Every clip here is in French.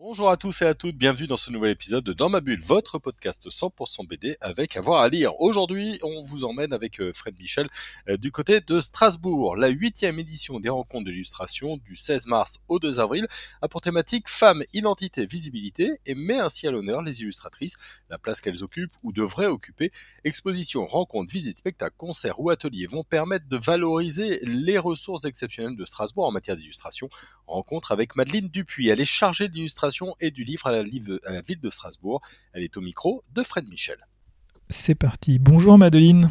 Bonjour à tous et à toutes, bienvenue dans ce nouvel épisode de Dans ma bulle, votre podcast 100% BD avec avoir à lire. Aujourd'hui, on vous emmène avec Fred Michel du côté de Strasbourg. La 8e édition des Rencontres de l'illustration du 16 mars au 2 avril a pour thématique Femmes, identités, visibilités et met ainsi à l'honneur les illustratrices, la place qu'elles occupent ou devraient occuper. Expositions, rencontres, visites, spectacles, concerts ou ateliers vont permettre de valoriser les ressources exceptionnelles de Strasbourg en matière d'illustration. Rencontre avec Madeleine Dupuis, elle est chargée de l'illustration et du livre à la ville de Strasbourg. Elle est au micro de Fred Michel. C'est parti. Bonjour Madeleine.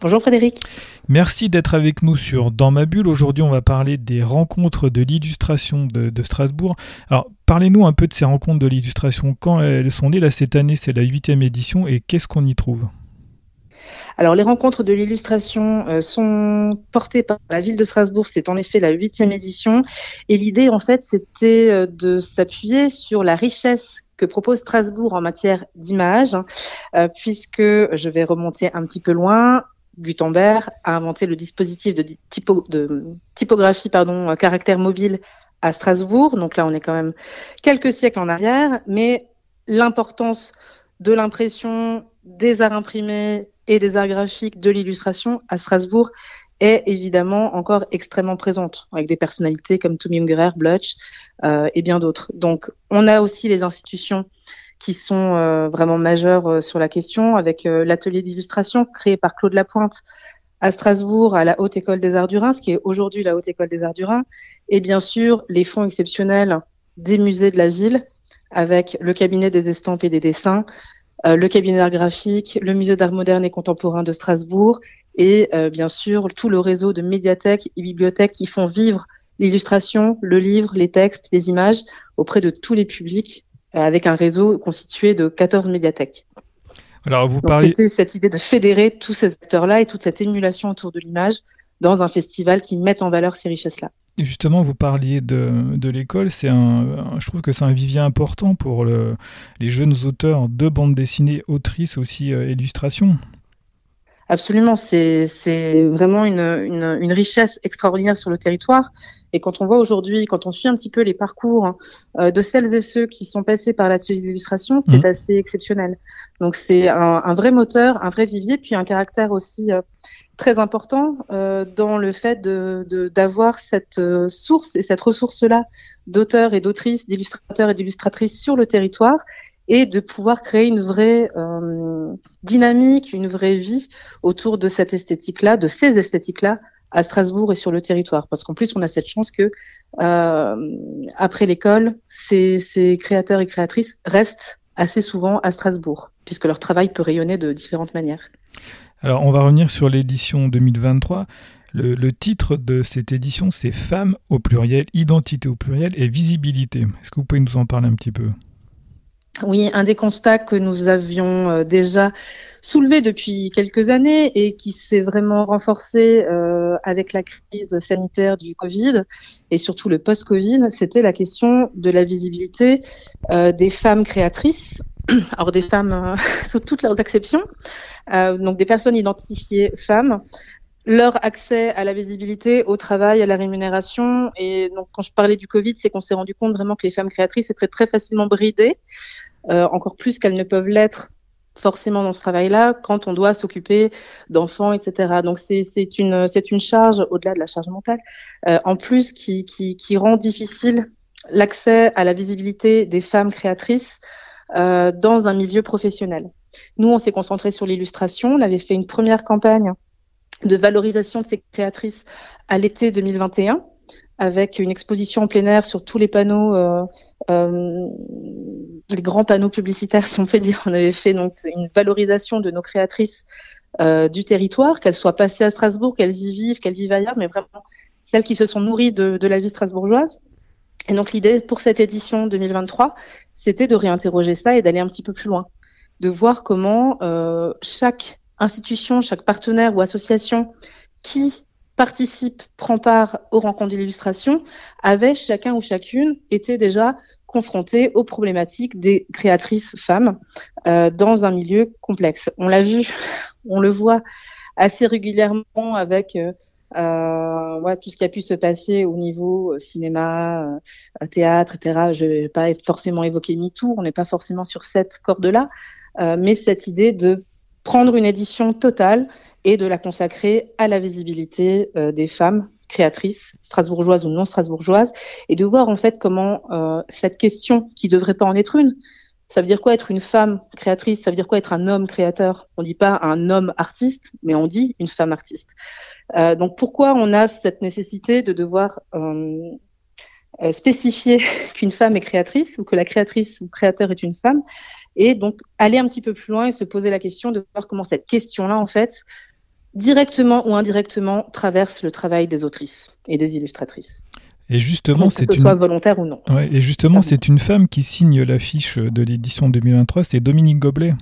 Bonjour Frédéric. Merci d'être avec nous sur Dans ma bulle. Aujourd'hui, on va parler des rencontres de l'illustration de Strasbourg. Alors, parlez-nous un peu de ces rencontres de l'illustration. Quand elles sont nées, là, cette année, c'est la 8e édition et qu'est-ce qu'on y trouve ? Alors, les rencontres de l'illustration sont portées par la ville de Strasbourg. C'est en effet la 8e édition. Et l'idée, en fait, c'était de s'appuyer sur la richesse que propose Strasbourg en matière d'images, puisque je vais remonter un petit peu loin. Gutenberg a inventé le dispositif de typographie, caractère mobile à Strasbourg. Donc là, on est quand même quelques siècles en arrière. Mais l'importance de l'impression, des arts imprimés et des arts graphiques, de l'illustration à Strasbourg est évidemment encore extrêmement présente, avec des personnalités comme Tomi Ungerer, Blutch et bien d'autres. Donc, on a aussi les institutions qui sont vraiment majeures sur la question, avec l'atelier d'illustration créé par Claude Lapointe à Strasbourg, à la Haute École des Arts du Rhin, ce qui est aujourd'hui la Haute École des Arts du Rhin, et bien sûr, les fonds exceptionnels des musées de la ville, avec le cabinet des estampes et des dessins, le cabinet d'art graphique, le musée d'art moderne et contemporain de Strasbourg et bien sûr tout le réseau de médiathèques et bibliothèques qui font vivre l'illustration, le livre, les textes, les images auprès de tous les publics avec un réseau constitué de 14 médiathèques. Alors, c'était cette idée de fédérer tous ces acteurs-là et toute cette émulation autour de l'image dans un festival qui met en valeur ces richesses-là. Justement, vous parliez de l'école, je trouve que c'est un vivier important pour les jeunes auteurs de bande dessinée, autrices aussi, illustrations. Absolument, c'est vraiment une richesse extraordinaire sur le territoire. Et quand on voit aujourd'hui, quand on suit un petit peu les parcours de celles et ceux qui sont passés par l'atelier d'illustration, c'est assez exceptionnel. Donc c'est un vrai moteur, un vrai vivier, puis un caractère aussi très important dans le fait d'avoir cette source et cette ressource-là d'auteurs et d'autrices, d'illustrateurs et d'illustratrices sur le territoire et de pouvoir créer une vraie dynamique, une vraie vie autour de cette esthétique-là, de ces esthétiques-là à Strasbourg et sur le territoire. Parce qu'en plus, on a cette chance que après l'école, ces créateurs et créatrices restent assez souvent à Strasbourg, puisque leur travail peut rayonner de différentes manières. Alors, on va revenir sur l'édition 2023. Le titre de cette édition, c'est « Femmes » au pluriel, « Identité » au pluriel et « Visibilité ». Est-ce que vous pouvez nous en parler un petit peu ? Oui, un des constats que nous avions déjà soulevé depuis quelques années et qui s'est vraiment renforcé avec la crise sanitaire du Covid et surtout le post-Covid, c'était la question de la visibilité des femmes créatrices, alors des femmes sous toutes leurs acceptions, donc des personnes identifiées femmes, leur accès à la visibilité, au travail, à la rémunération. Et donc, quand je parlais du Covid, c'est qu'on s'est rendu compte vraiment que les femmes créatrices étaient très facilement bridées, encore plus qu'elles ne peuvent l'être forcément dans ce travail-là, quand on doit s'occuper d'enfants, etc. Donc, c'est une charge, au-delà de la charge mentale, en plus qui rend difficile l'accès à la visibilité des femmes créatrices dans un milieu professionnel. Nous, on s'est concentré sur l'illustration. On avait fait une première campagne de valorisation de ces créatrices à l'été 2021, avec une exposition en plein air sur tous les panneaux, les grands panneaux publicitaires, si on peut dire. On avait fait donc une valorisation de nos créatrices du territoire, qu'elles soient passées à Strasbourg, qu'elles y vivent, qu'elles vivent ailleurs, mais vraiment celles qui se sont nourries de la vie strasbourgeoise. Et donc l'idée pour cette édition 2023, c'était de réinterroger ça et d'aller un petit peu plus loin, de voir comment chaque institution, chaque partenaire ou association qui participe, prend part aux rencontres de l'illustration, avait chacun ou chacune été déjà confronté aux problématiques des créatrices femmes dans un milieu complexe. On l'a vu, on le voit assez régulièrement avec tout ce qui a pu se passer au niveau cinéma, théâtre, etc. Je vais pas forcément évoquer MeToo, on n'est pas forcément sur cette corde-là, mais cette idée de prendre une édition totale et de la consacrer à la visibilité des femmes créatrices, strasbourgeoises ou non strasbourgeoises, et de voir en fait comment cette question, qui devrait pas en être une, ça veut dire quoi être une femme créatrice, ça veut dire quoi être un homme créateur, on dit pas un homme artiste, mais on dit une femme artiste. Donc pourquoi on a cette nécessité de devoir spécifier qu'une femme est créatrice, ou que la créatrice ou créateur est une femme, et donc aller un petit peu plus loin et se poser la question de voir comment cette question-là, en fait, directement ou indirectement, traverse le travail des autrices et des illustratrices. Et justement, soit volontaire ou non. Ouais, et justement, c'est une femme qui signe l'affiche de l'édition 2023, c'est Dominique Goblet.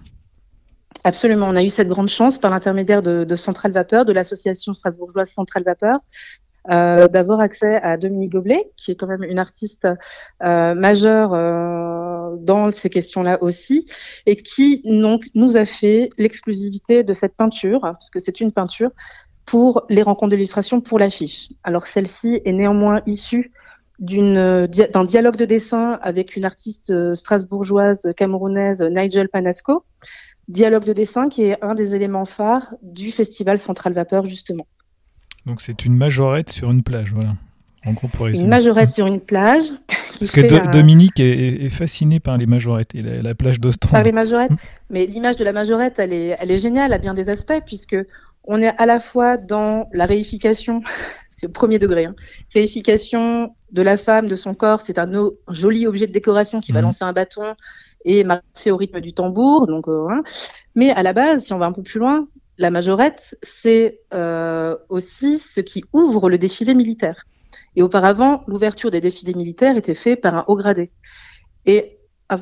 Absolument, on a eu cette grande chance par l'intermédiaire de Centrale Vapeur, de l'association strasbourgeoise Centrale Vapeur, d'avoir accès à Dominique Goblet, qui est quand même une artiste majeure dans ces questions-là aussi, et qui donc nous a fait l'exclusivité de cette peinture, parce que c'est une peinture, pour les rencontres de l'illustration, pour l'affiche. Alors celle-ci est néanmoins issue d'un dialogue de dessin avec une artiste strasbourgeoise camerounaise, Nigel Panasco, dialogue de dessin qui est un des éléments phares du festival Centrale Vapeur, justement. Donc c'est une majorette sur une plage, voilà. En gros, pour résumer. Une majorette sur une plage. Parce que Dominique est fascinée par les majorettes et la plage d'Ostende. Par les majorettes, mais l'image de la majorette, elle est géniale à bien des aspects, puisque on est à la fois dans la réification, c'est au premier degré, réification de la femme, de son corps, c'est un joli objet de décoration qui va lancer un bâton et marcher au rythme du tambour. Donc, mais à la base, si on va un peu plus loin, la majorette, c'est aussi ce qui ouvre le défilé militaire. Et auparavant, l'ouverture des défilés militaires était faite par un haut gradé. Et un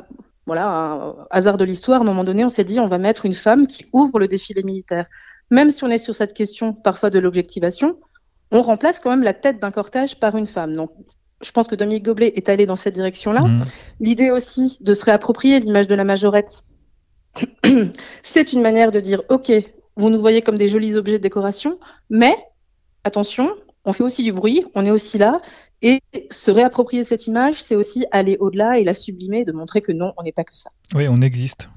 hasard de l'histoire, à un moment donné, on s'est dit on va mettre une femme qui ouvre le défilé militaire. Même si on est sur cette question parfois de l'objectivation, on remplace quand même la tête d'un cortège par une femme. Donc, je pense que Dominique Goblet est allé dans cette direction-là. L'idée aussi de se réapproprier l'image de la majorette, c'est une manière de dire « Ok, vous nous voyez comme des jolis objets de décoration, mais attention, on fait aussi du bruit, on est aussi là. » Et se réapproprier cette image, c'est aussi aller au-delà et la sublimer, et de montrer que non, on n'est pas que ça. Oui, on existe.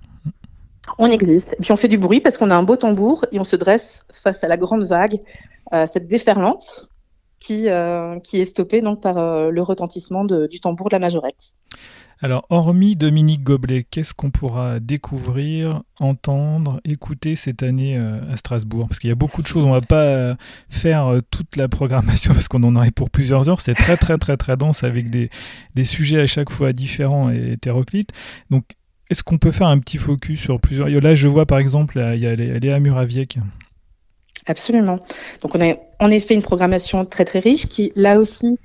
On existe, et puis on fait du bruit parce qu'on a un beau tambour et on se dresse face à la grande vague, cette déferlante qui est stoppée donc par le retentissement du tambour de la majorette. Alors, hormis Dominique Goblet, qu'est-ce qu'on pourra découvrir, entendre, écouter cette année à Strasbourg ? Parce qu'il y a beaucoup de choses, on ne va pas faire toute la programmation parce qu'on en aurait pour plusieurs heures, c'est très très très très dense avec des sujets à chaque fois différents et hétéroclites. Donc, est-ce qu'on peut faire un petit focus sur plusieurs... Là, je vois par exemple, il y a Léa Murawiec. Absolument. Donc, on a en effet une programmation très très riche qui, là aussi,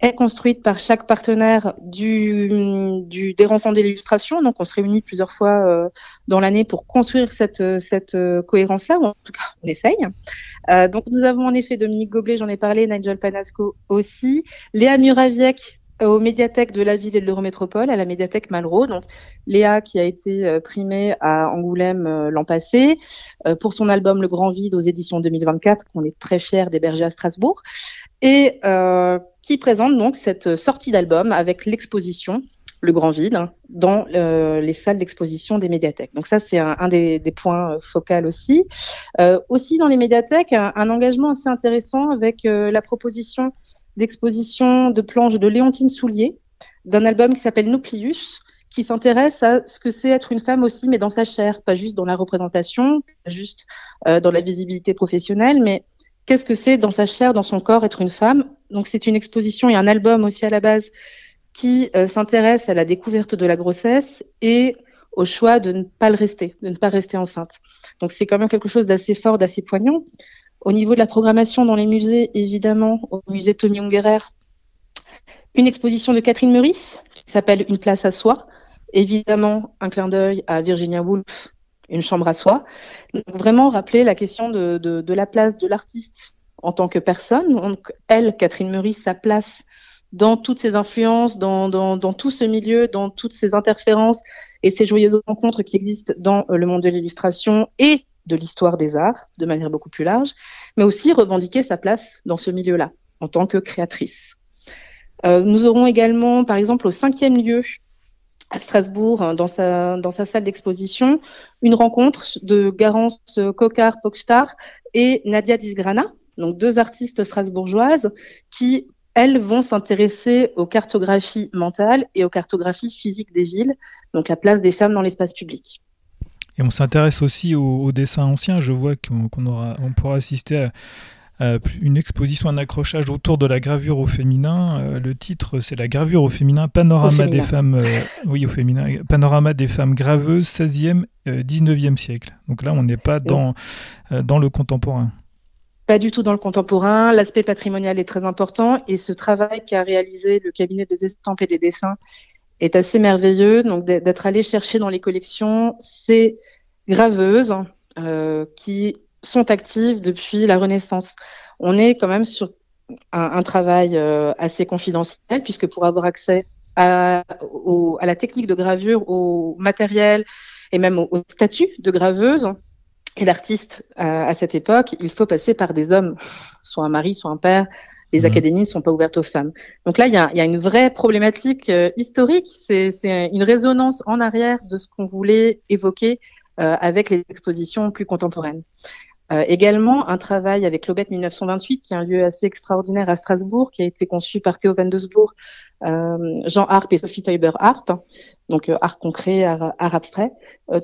est construite par chaque partenaire des rencontres de l'illustration. Donc, on se réunit plusieurs fois dans l'année pour construire cette cohérence-là, ou en tout cas, on essaye. Donc, nous avons en effet Dominique Goblet, j'en ai parlé, Nigel Panasco aussi, Léa Murawiec, aux médiathèques de la ville et de l'Eurométropole, à la médiathèque Malraux. Donc, Léa, qui a été primée à Angoulême l'an passé, pour son album Le Grand Vide aux éditions 2024, qu'on est très fiers d'héberger à Strasbourg, et qui présente donc cette sortie d'album avec l'exposition Le Grand Vide dans les salles d'exposition des médiathèques. Donc ça, c'est un des points focaux aussi. Aussi, dans les médiathèques, un engagement assez intéressant avec la proposition d'exposition de planches de Léontine Soulier, d'un album qui s'appelle Noplius, qui s'intéresse à ce que c'est être une femme aussi, mais dans sa chair, pas juste dans la représentation, pas juste dans la visibilité professionnelle, mais qu'est-ce que c'est dans sa chair, dans son corps, être une femme. Donc c'est une exposition et un album aussi à la base qui s'intéresse à la découverte de la grossesse et au choix de ne pas le rester, de ne pas rester enceinte. Donc c'est quand même quelque chose d'assez fort, d'assez poignant. Au niveau de la programmation dans les musées, évidemment, au musée Tomi Ungerer, une exposition de Catherine Meurisse qui s'appelle « Une place à soi ». Évidemment, un clin d'œil à Virginia Woolf, « Une chambre à soi ». Donc, vraiment rappeler la question de la place de l'artiste en tant que personne. Donc, elle, Catherine Meurisse, sa place dans toutes ces influences, dans tout ce milieu, dans toutes ces interférences et ces joyeuses rencontres qui existent dans le monde de l'illustration et de l'histoire des arts, de manière beaucoup plus large, mais aussi revendiquer sa place dans ce milieu-là, en tant que créatrice. Nous aurons également, par exemple, au 5e lieu, à Strasbourg, dans sa salle d'exposition, une rencontre de Garance Coquart-Pochtar et Nadia Disgrana, donc deux artistes strasbourgeoises qui, elles, vont s'intéresser aux cartographies mentales et aux cartographies physiques des villes, donc la place des femmes dans l'espace public. Et on s'intéresse aussi aux dessins anciens. Je vois qu'on pourra assister à une exposition, un accrochage autour de la gravure au féminin. Le titre, c'est la gravure au féminin, panorama des femmes graveuses, 16e, 19e siècle. Donc là, on n'est pas dans le contemporain. Pas du tout dans le contemporain. L'aspect patrimonial est très important et ce travail qu'a réalisé le cabinet des estampes et des dessins est assez merveilleux, donc d'être allé chercher dans les collections ces graveuses qui sont actives depuis la Renaissance. On est quand même sur un travail assez confidentiel, puisque pour avoir accès à la technique de gravure, au matériel et même au statut de graveuse, et l'artiste à cette époque, il faut passer par des hommes, soit un mari, soit un père. Les académies ne sont pas ouvertes aux femmes. Donc là, il y a une vraie problématique historique. C'est une résonance en arrière de ce qu'on voulait évoquer avec les expositions plus contemporaines. Également, un travail avec l'Aubette 1928, qui est un lieu assez extraordinaire à Strasbourg, qui a été conçu par Theo Van Doesburg, Jean Arp et Sophie Taeuber-Arp, donc art concret, art abstrait.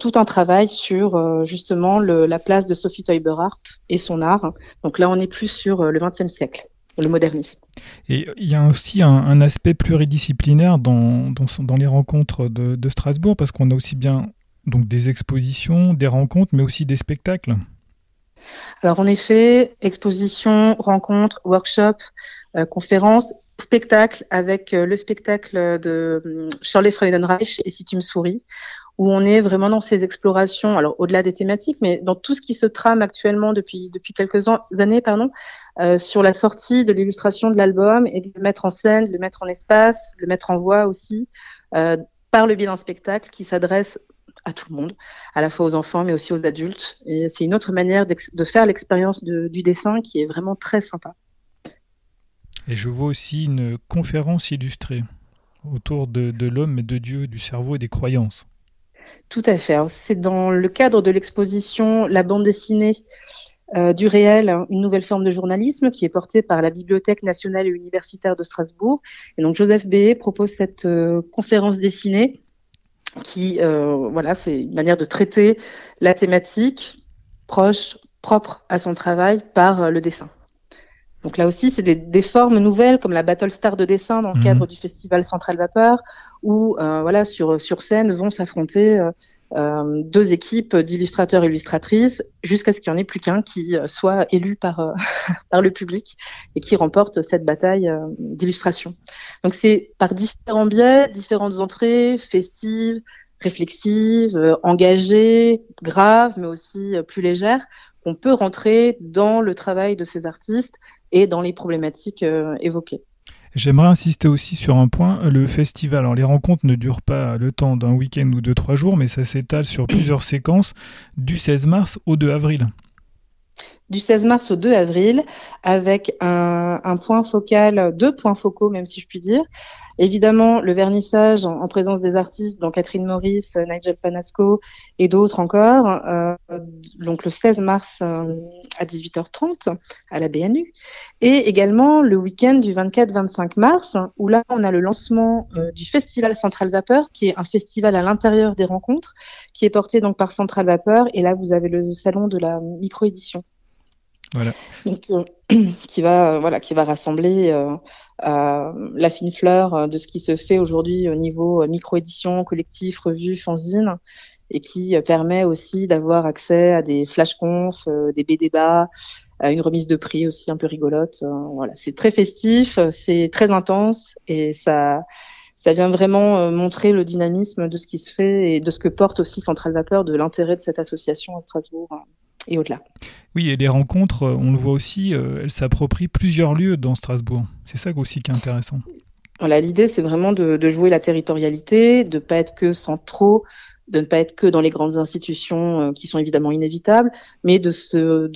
Tout un travail sur justement la place de Sophie Taeuber-Arp et son art. Donc là, on est plus sur le XXe siècle. Le modernisme. Et il y a aussi un aspect pluridisciplinaire dans les rencontres de Strasbourg, parce qu'on a aussi bien donc des expositions, des rencontres, mais aussi des spectacles. Alors en effet, expositions, rencontres, workshops, conférences, spectacles, avec le spectacle de Shirley Freudenreich et Si tu me souris, où on est vraiment dans ces explorations, alors au-delà des thématiques, mais dans tout ce qui se trame actuellement depuis quelques années, sur la sortie de l'illustration de l'album et de le mettre en scène, de le mettre en espace, de le mettre en voix aussi, par le biais d'un spectacle qui s'adresse à tout le monde, à la fois aux enfants mais aussi aux adultes. Et c'est une autre manière de faire l'expérience du dessin qui est vraiment très sympa. Et je vois aussi une conférence illustrée autour de l'homme et de Dieu, du cerveau et des croyances. Tout à fait. C'est dans le cadre de l'exposition La bande dessinée du réel, une nouvelle forme de journalisme, qui est portée par la Bibliothèque nationale et universitaire de Strasbourg. Et donc Joseph Bé propose cette conférence dessinée qui, c'est une manière de traiter la thématique propre à son travail par le dessin. Donc là aussi, c'est des formes nouvelles comme la Battle Star de dessin dans le cadre du festival Central Vapeur, où sur scène vont s'affronter deux équipes d'illustrateurs et illustratrices jusqu'à ce qu'il n'y en ait plus qu'un qui soit élu par le public et qui remporte cette bataille d'illustration. Donc c'est par différents biais, différentes entrées festives, réflexives, engagées, graves, mais aussi plus légères, qu'on peut rentrer dans le travail de ces artistes et dans les problématiques évoquées. J'aimerais insister aussi sur un point, le festival. Alors, les rencontres ne durent pas le temps d'un week-end ou de 3 jours, mais ça s'étale sur plusieurs séquences du 16 mars au 2 avril. Du 16 mars au 2 avril, avec deux points focaux, même si je puis dire. Évidemment, le vernissage en présence des artistes, dont Catherine Meurisse, Nigel Panasco et d'autres encore, donc le 16 mars à 18h30 à la BNU. Et également le week-end du 24-25 mars, où là, on a le lancement du Festival Central Vapeur, qui est un festival à l'intérieur des rencontres, qui est porté donc par Central Vapeur. Et là, vous avez le salon de la micro-édition. Voilà. Donc, qui va rassembler la fine fleur de ce qui se fait aujourd'hui au niveau micro-édition, collectif, revue, fanzine, et qui permet aussi d'avoir accès à des flash-confs, des B-débats, à une remise de prix aussi un peu rigolote. C'est très festif, c'est très intense, et ça vient vraiment montrer le dynamisme de ce qui se fait et de ce que porte aussi Central Vapeur, de l'intérêt de cette association à Strasbourg et au-delà. Oui, et les rencontres, on le voit aussi, elles s'approprient plusieurs lieux dans Strasbourg. C'est ça aussi qui est intéressant. Voilà, l'idée, c'est vraiment de jouer la territorialité, de ne pas être que centraux, de ne pas être que dans les grandes institutions qui sont évidemment inévitables, mais de se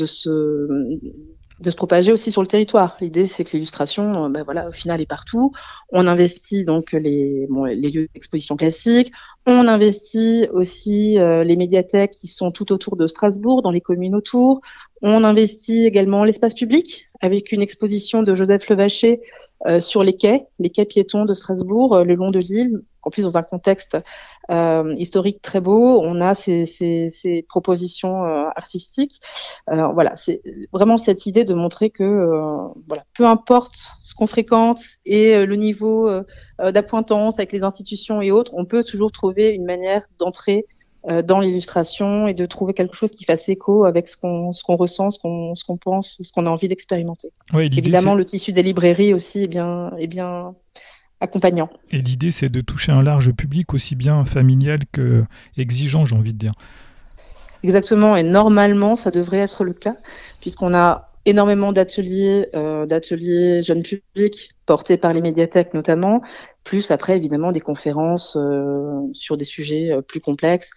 propager aussi sur le territoire. L'idée, c'est que l'illustration, au final, est partout. On investit donc les lieux d'exposition classiques. On investit aussi les médiathèques qui sont tout autour de Strasbourg, dans les communes autour. On investit également l'espace public avec une exposition de Joseph Levacher sur les quais piétons de Strasbourg, le long de l'île. En plus, dans un contexte historique très beau, on a ces propositions artistiques. C'est vraiment cette idée de montrer que peu importe ce qu'on fréquente et le niveau d'appointance avec les institutions et autres, on peut toujours trouver une manière d'entrer dans l'illustration et de trouver quelque chose qui fasse écho avec ce qu'on ressent, ce qu'on pense, ce qu'on a envie d'expérimenter. Ouais, évidemment, le tissu des librairies aussi est bien accompagnant. Et l'idée, c'est de toucher un large public aussi bien familial qu'exigeant, j'ai envie de dire. Exactement, et normalement, ça devrait être le cas, puisqu'on a énormément d'ateliers jeunes publics portés par les médiathèques notamment, plus après évidemment des conférences sur des sujets plus complexes,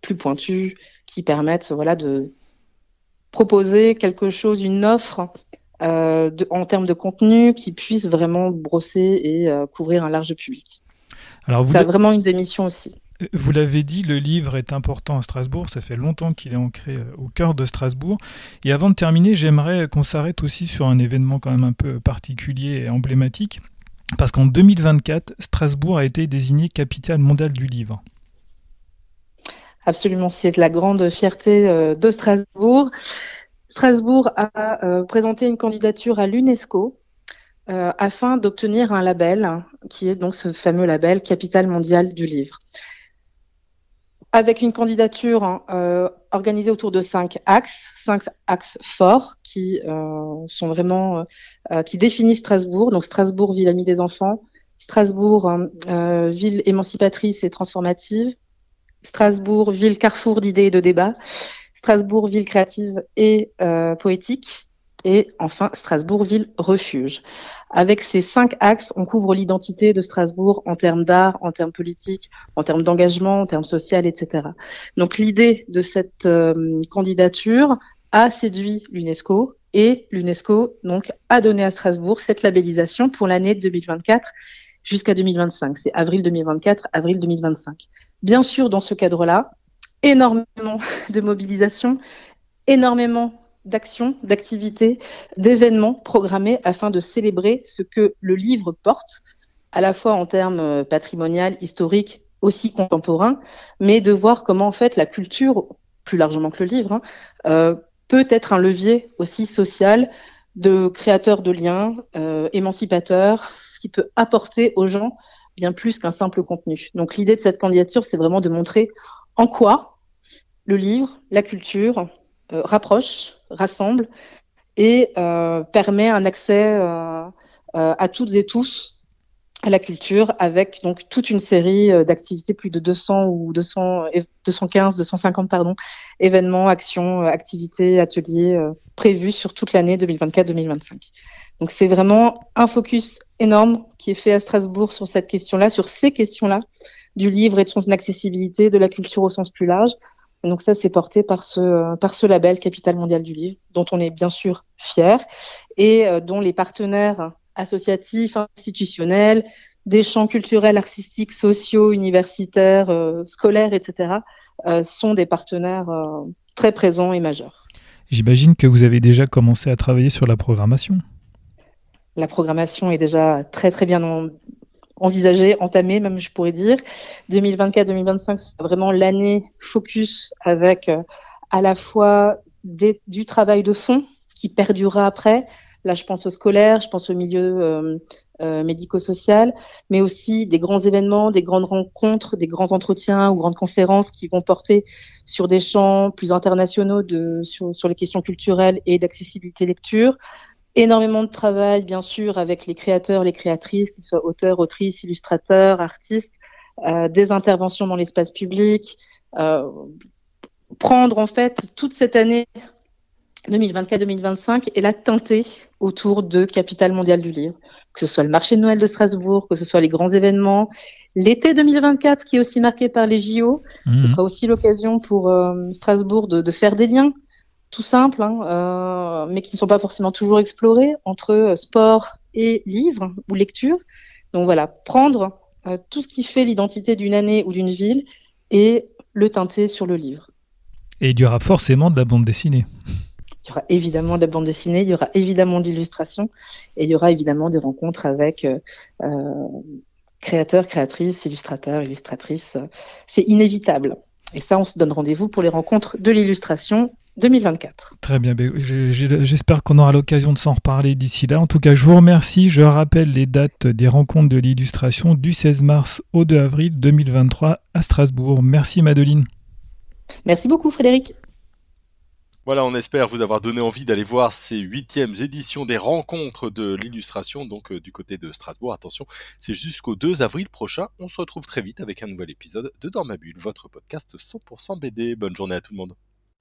plus pointus, qui permettent de proposer quelque chose, une offre en termes de contenu qui puisse vraiment brosser et couvrir un large public. Alors c'est vraiment une des missions aussi. Vous l'avez dit, le livre est important à Strasbourg, ça fait longtemps qu'il est ancré au cœur de Strasbourg. Et avant de terminer, j'aimerais qu'on s'arrête aussi sur un événement quand même un peu particulier et emblématique, parce qu'en 2024, Strasbourg a été désignée capitale mondiale du livre. Absolument, c'est de la grande fierté de Strasbourg. Strasbourg a présenté une candidature à l'UNESCO, afin d'obtenir un label, qui est donc ce fameux label capitale mondiale du livre. Avec une candidature organisée autour de 5 axes forts qui sont vraiment qui définissent Strasbourg. Donc Strasbourg, ville amie des enfants, Strasbourg, ville émancipatrice et transformative, Strasbourg, ville carrefour d'idées et de débats, Strasbourg, ville créative et poétique, et enfin Strasbourg, ville refuge. Avec ces 5 axes, on couvre l'identité de Strasbourg en termes d'art, en termes politiques, en termes d'engagement, en termes social, etc. Donc l'idée de cette candidature a séduit l'UNESCO et l'UNESCO donc a donné à Strasbourg cette labellisation pour l'année 2024 jusqu'à 2025. C'est avril 2024, avril 2025. Bien sûr, dans ce cadre-là, énormément de mobilisation, énormément d'actions, d'activités, d'événements programmés afin de célébrer ce que le livre porte, à la fois en termes patrimonial, historique, aussi contemporain, mais de voir comment en fait la culture, plus largement que le livre, peut être un levier aussi social de créateur de liens, émancipateur, qui peut apporter aux gens bien plus qu'un simple contenu. Donc l'idée de cette candidature, c'est vraiment de montrer en quoi le livre, la culture, rapproche, rassemble et permet un accès à toutes et tous à la culture avec donc toute une série d'activités, plus de 250 événements, actions, activités, ateliers prévus sur toute l'année 2024-2025. Donc c'est vraiment un focus énorme qui est fait à Strasbourg sur cette question-là, sur ces questions-là du livre et de son accessibilité, de la culture au sens plus large. Donc ça, c'est porté par ce label Capitale mondiale du livre, dont on est bien sûr fiers et dont les partenaires associatifs, institutionnels, des champs culturels, artistiques, sociaux, universitaires, scolaires, etc., sont des partenaires très présents et majeurs. J'imagine que vous avez déjà commencé à travailler sur la programmation. La programmation est déjà très très bien envisagé, entamé, même je pourrais dire. 2024-2025, c'est vraiment l'année focus avec à la fois du travail de fond qui perdurera après. Là, je pense au scolaire, je pense au milieu médico-social, mais aussi des grands événements, des grandes rencontres, des grands entretiens ou grandes conférences qui vont porter sur des champs plus internationaux sur les questions culturelles et d'accessibilité lecture. Énormément de travail, bien sûr, avec les créateurs, les créatrices, qu'ils soient auteurs, autrices, illustrateurs, artistes, des interventions dans l'espace public, prendre en fait toute cette année 2024-2025 et la teinter autour de Capitale mondiale du livre, que ce soit le marché de Noël de Strasbourg, que ce soit les grands événements, l'été 2024 qui est aussi marqué par les JO, ce sera aussi l'occasion pour Strasbourg de faire des liens tout simples, mais qui ne sont pas forcément toujours explorés, entre sport et livre ou lecture. Donc voilà, prendre tout ce qui fait l'identité d'une année ou d'une ville et le teinter sur le livre. Et il y aura forcément de la bande dessinée. Il y aura évidemment de la bande dessinée, il y aura évidemment de l'illustration et il y aura évidemment des rencontres avec créateurs, créatrices, illustrateurs, illustratrices. C'est inévitable. Et ça, on se donne rendez-vous pour les rencontres de l'illustration 2024. Très bien, j'espère qu'on aura l'occasion de s'en reparler d'ici là. En tout cas, je vous remercie. Je rappelle les dates des rencontres de l'illustration du 16 mars au 2 avril 2023 à Strasbourg. Merci Madeleine. Merci beaucoup Frédéric. Voilà, on espère vous avoir donné envie d'aller voir ces 8e éditions des rencontres de l'illustration, donc du côté de Strasbourg. Attention, c'est jusqu'au 2 avril prochain. On se retrouve très vite avec un nouvel épisode de Dans ma bulle, votre podcast 100% BD. Bonne journée à tout le monde.